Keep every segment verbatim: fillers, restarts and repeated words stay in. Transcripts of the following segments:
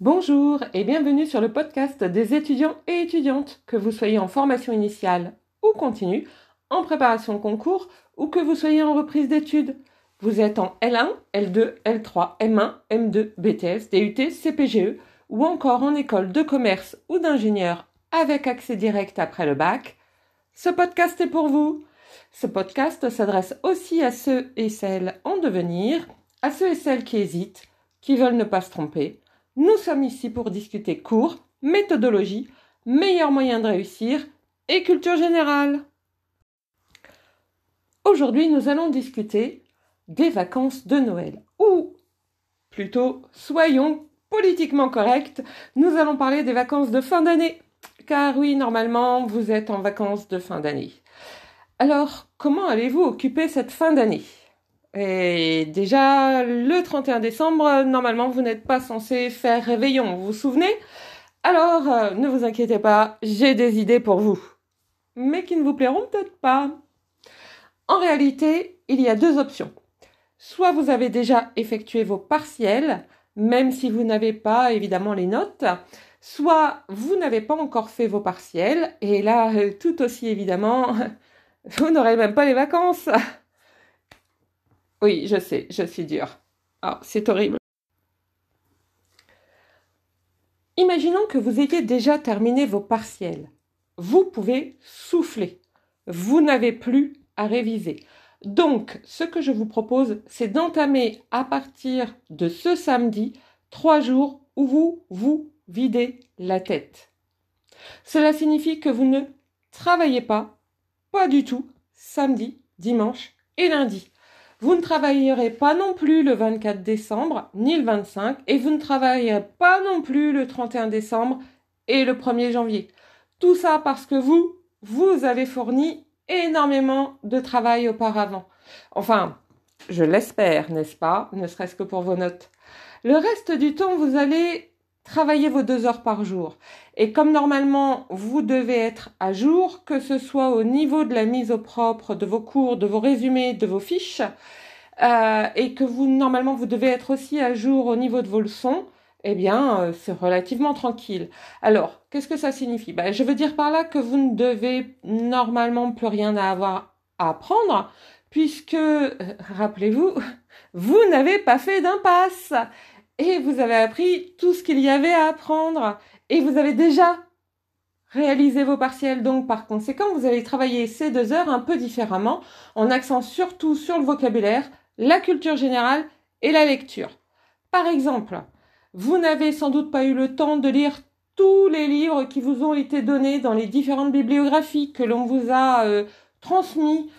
Bonjour et bienvenue sur le podcast des étudiants et étudiantes, que vous soyez en formation initiale ou continue, en préparation de concours ou que vous soyez en reprise d'études. Vous êtes en L un, L deux, L trois, M un, M deux, B T S, D U T, C P G E ou encore en école de commerce ou d'ingénieur avec accès direct après le bac. Ce podcast est pour vous. Ce podcast s'adresse aussi à ceux et celles en devenir, à ceux et celles qui hésitent, qui veulent ne pas se tromper. Nous sommes ici pour discuter cours, méthodologie, meilleurs moyens de réussir et culture générale. Aujourd'hui, nous allons discuter des vacances de Noël. Ou plutôt, soyons politiquement corrects, nous allons parler des vacances de fin d'année. Car oui, normalement, vous êtes en vacances de fin d'année. Alors, comment allez-vous occuper cette fin d'année ? Et déjà, le trente et un décembre, normalement, vous n'êtes pas censé faire réveillon, vous vous souvenez ? Alors, euh, ne vous inquiétez pas, j'ai des idées pour vous, mais qui ne vous plairont peut-être pas. En réalité, il y a deux options. Soit vous avez déjà effectué vos partiels, même si vous n'avez pas, évidemment, les notes, soit vous n'avez pas encore fait vos partiels, et là, tout aussi évidemment, vous n'aurez même pas les vacances. Oui, je sais, je suis dure. Ah, c'est horrible. Imaginons que vous ayez déjà terminé vos partiels. Vous pouvez souffler. Vous n'avez plus à réviser. Donc, ce que je vous propose, c'est d'entamer à partir de ce samedi, trois jours où vous vous videz la tête. Cela signifie que vous ne travaillez pas, pas du tout, samedi, dimanche et lundi. Vous ne travaillerez pas non plus le vingt-quatre décembre, ni le vingt-cinq, et vous ne travaillerez pas non plus le trente et un décembre et le premier janvier. Tout ça parce que vous, vous avez fourni énormément de travail auparavant. Enfin, je l'espère, n'est-ce pas ? Ne serait-ce que pour vos notes. Le reste du temps, vous allez travailler vos deux heures par jour. Et comme normalement, vous devez être à jour, que ce soit au niveau de la mise au propre de vos cours, de vos résumés, de vos fiches, euh, et que vous, normalement, vous devez être aussi à jour au niveau de vos leçons, eh bien, euh, c'est relativement tranquille. Alors, qu'est-ce que ça signifie ? Ben, je veux dire par là que vous ne devez normalement plus rien à avoir à apprendre, puisque, euh, rappelez-vous, vous n'avez pas fait d'impasse. Et vous avez appris tout ce qu'il y avait à apprendre. Et vous avez déjà réalisé vos partiels. Donc, par conséquent, vous allez travailler ces deux heures un peu différemment, en accent surtout sur le vocabulaire, la culture générale et la lecture. Par exemple, vous n'avez sans doute pas eu le temps de lire tous les livres qui vous ont été donnés dans les différentes bibliographies que l'on vous a euh, transmis,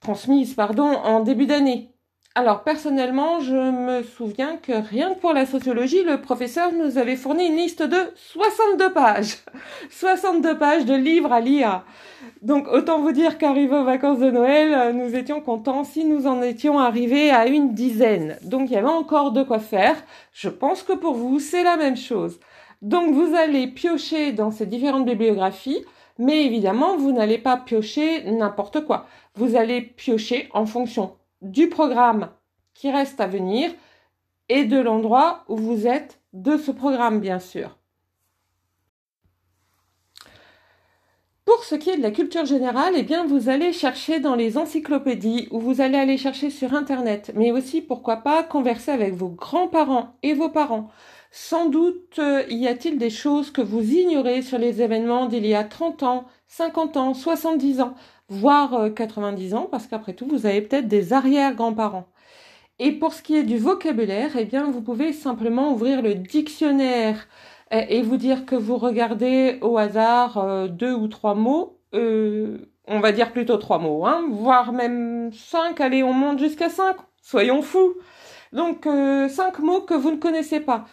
transmises pardon, en début d'année. Alors, personnellement, je me souviens que rien que pour la sociologie, le professeur nous avait fourni une liste de soixante-deux pages. soixante-deux pages de livres à lire. Donc, autant vous dire qu'arrivé aux vacances de Noël, nous étions contents si nous en étions arrivés à une dizaine. Donc, il y avait encore de quoi faire. Je pense que pour vous, c'est la même chose. Donc, vous allez piocher dans ces différentes bibliographies. Mais évidemment, vous n'allez pas piocher n'importe quoi. Vous allez piocher en fonction du programme qui reste à venir et de l'endroit où vous êtes de ce programme, bien sûr. Pour ce qui est de la culture générale, eh bien, vous allez chercher dans les encyclopédies ou vous allez aller chercher sur Internet, mais aussi, pourquoi pas, converser avec vos grands-parents et vos parents. Sans doute, y a-t-il des choses que vous ignorez sur les événements d'il y a trente ans, cinquante ans, soixante-dix ans ? Voire quatre-vingt-dix ans, parce qu'après tout, vous avez peut-être des arrière-grands-parents. Et pour ce qui est du vocabulaire, eh bien, vous pouvez simplement ouvrir le dictionnaire et vous dire que vous regardez au hasard deux ou trois mots, euh, on va dire plutôt trois mots, hein, voire même cinq, allez, on monte jusqu'à cinq, soyons fous. Donc, euh, cinq mots que vous ne connaissez pas.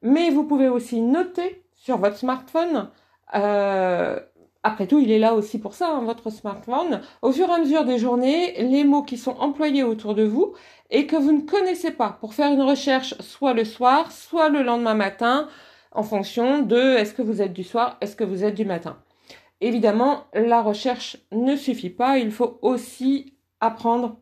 Mais vous pouvez aussi noter sur votre smartphone, euh, après tout, il est là aussi pour ça, hein, votre smartphone. Au fur et à mesure des journées, les mots qui sont employés autour de vous et que vous ne connaissez pas pour faire une recherche soit le soir, soit le lendemain matin, en fonction de est-ce que vous êtes du soir, est-ce que vous êtes du matin. Évidemment, la recherche ne suffit pas, il faut aussi apprendre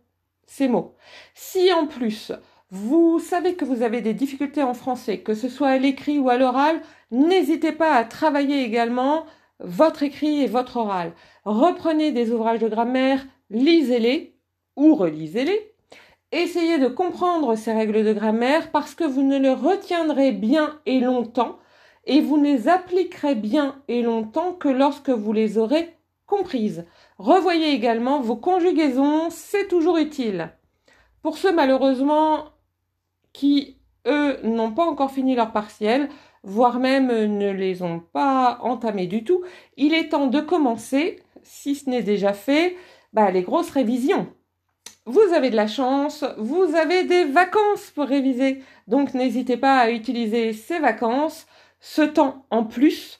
ces mots. Si en plus, vous savez que vous avez des difficultés en français, que ce soit à l'écrit ou à l'oral, n'hésitez pas à travailler également votre écrit et votre oral. Reprenez des ouvrages de grammaire, lisez-les ou relisez-les. Essayez de comprendre ces règles de grammaire parce que vous ne les retiendrez bien et longtemps et vous ne les appliquerez bien et longtemps que lorsque vous les aurez comprises. Revoyez également vos conjugaisons, c'est toujours utile. Pour ceux malheureusement qui, eux, n'ont pas encore fini leur partiel, voire même ne les ont pas entamés du tout, il est temps de commencer, si ce n'est déjà fait, bah, les grosses révisions. Vous avez de la chance, vous avez des vacances pour réviser. Donc n'hésitez pas à utiliser ces vacances, ce temps en plus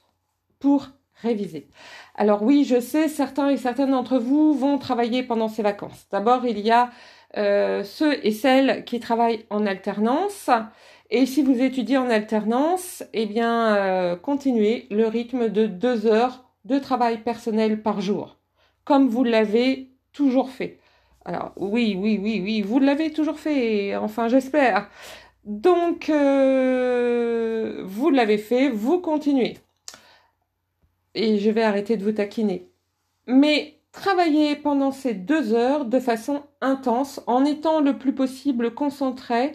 pour réviser. Alors oui, je sais, certains et certaines d'entre vous vont travailler pendant ces vacances. D'abord, il y a euh, ceux et celles qui travaillent en alternance. Et si vous étudiez en alternance, eh bien, euh, continuez le rythme de deux heures de travail personnel par jour, comme vous l'avez toujours fait. Alors, oui, oui, oui, oui, vous l'avez toujours fait, enfin, j'espère. Donc, euh, vous l'avez fait, vous continuez. Et je vais arrêter de vous taquiner. Mais travaillez pendant ces deux heures de façon intense, en étant le plus possible concentré,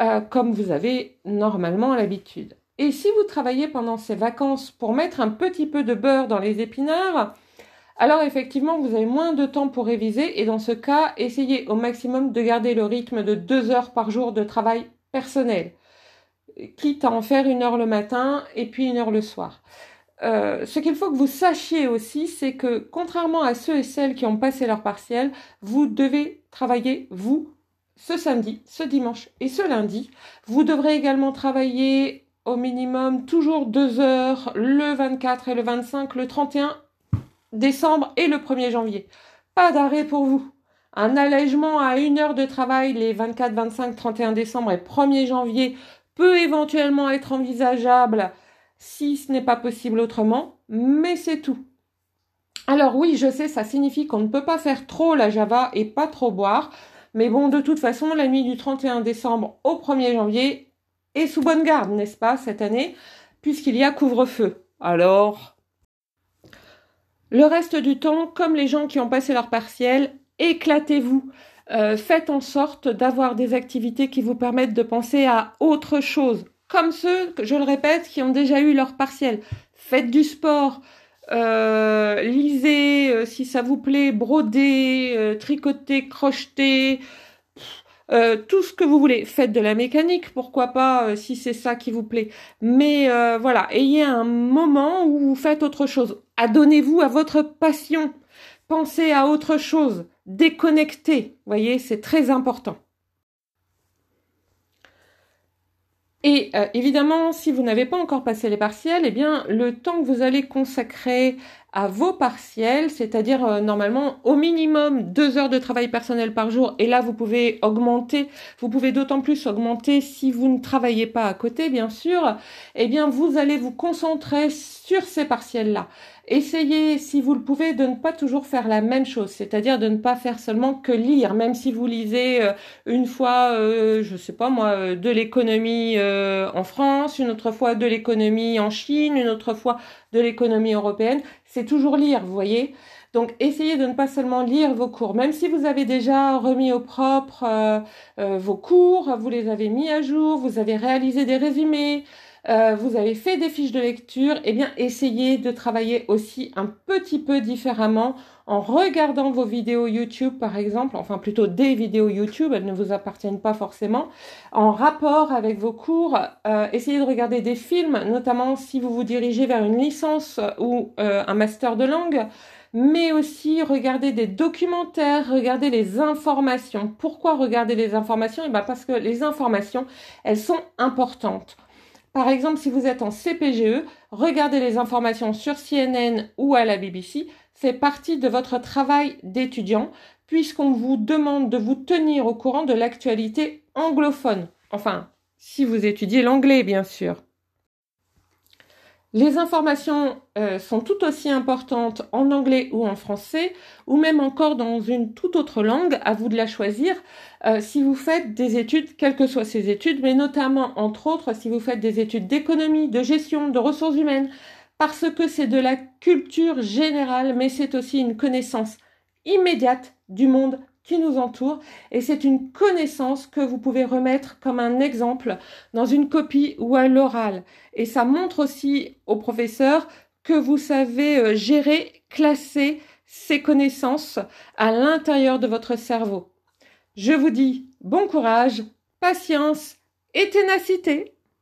euh, comme vous avez normalement l'habitude. Et si vous travaillez pendant ces vacances pour mettre un petit peu de beurre dans les épinards, alors effectivement, vous avez moins de temps pour réviser et dans ce cas, essayez au maximum de garder le rythme de deux heures par jour de travail personnel, quitte à en faire une heure le matin et puis une heure le soir. Euh, ce qu'il faut que vous sachiez aussi, c'est que contrairement à ceux et celles qui ont passé leur partiel, vous devez travailler, vous, ce samedi, ce dimanche et ce lundi. Vous devrez également travailler au minimum toujours deux heures le vingt-quatre et le vingt-cinq, le trente et un décembre et le premier janvier. Pas d'arrêt pour vous. Un allègement à une heure de travail les vingt-quatre, vingt-cinq, trente et un décembre et premier janvier peut éventuellement être envisageable si ce n'est pas possible autrement, mais c'est tout. Alors oui, je sais, ça signifie qu'on ne peut pas faire trop la Java et pas trop boire, mais bon, de toute façon, la nuit du trente et un décembre au premier janvier est sous bonne garde, n'est-ce pas, cette année, puisqu'il y a couvre-feu. Alors... le reste du temps, comme les gens qui ont passé leur partiel, éclatez-vous. Euh, faites en sorte d'avoir des activités qui vous permettent de penser à autre chose. Comme ceux, je le répète, qui ont déjà eu leur partiel. Faites du sport, euh, lisez, euh, si ça vous plaît, brodez, euh, tricotez, crochetez, euh, tout ce que vous voulez. Faites de la mécanique, pourquoi pas, euh, si c'est ça qui vous plaît. Mais euh, voilà, ayez un moment où vous faites autre chose. Adonnez-vous à votre passion, pensez à autre chose, déconnectez, voyez, c'est très important. Et euh, évidemment, si vous n'avez pas encore passé les partiels, eh bien, le temps que vous allez consacrer à vos partiels, c'est-à-dire euh, normalement au minimum deux heures de travail personnel par jour, et là vous pouvez augmenter, vous pouvez d'autant plus augmenter si vous ne travaillez pas à côté, bien sûr, eh bien, vous allez vous concentrer sur ces partiels-là. Essayez, si vous le pouvez, de ne pas toujours faire la même chose, c'est-à-dire de ne pas faire seulement que lire, même si vous lisez euh, une fois, euh, je sais pas moi, euh, de l'économie euh, en France, une autre fois de l'économie en Chine, une autre fois de l'économie européenne, c'est toujours lire, vous voyez. Donc, essayez de ne pas seulement lire vos cours, même si vous avez déjà remis au propre euh, euh, vos cours, vous les avez mis à jour, vous avez réalisé des résumés, Euh, vous avez fait des fiches de lecture, eh bien, essayez de travailler aussi un petit peu différemment en regardant vos vidéos YouTube, par exemple, enfin plutôt des vidéos YouTube, elles ne vous appartiennent pas forcément, en rapport avec vos cours. Euh, essayez de regarder des films, notamment si vous vous dirigez vers une licence ou euh, un master de langue, mais aussi regarder des documentaires, regarder les informations. Pourquoi regarder les informations? Eh bien, parce que les informations, elles sont importantes. Par exemple, si vous êtes en C P G E, regardez les informations sur C N N ou à la B B C. Fait partie de votre travail d'étudiant puisqu'on vous demande de vous tenir au courant de l'actualité anglophone. Enfin, si vous étudiez l'anglais, bien sûr. Les informations euh, sont tout aussi importantes en anglais ou en français, ou même encore dans une toute autre langue, à vous de la choisir, euh, si vous faites des études, quelles que soient ces études, mais notamment, entre autres, si vous faites des études d'économie, de gestion, de ressources humaines, parce que c'est de la culture générale, mais c'est aussi une connaissance immédiate du monde qui nous entoure, et c'est une connaissance que vous pouvez remettre comme un exemple dans une copie ou à l'oral. Et ça montre aussi au professeur que vous savez gérer, classer ces connaissances à l'intérieur de votre cerveau. Je vous dis bon courage, patience et ténacité.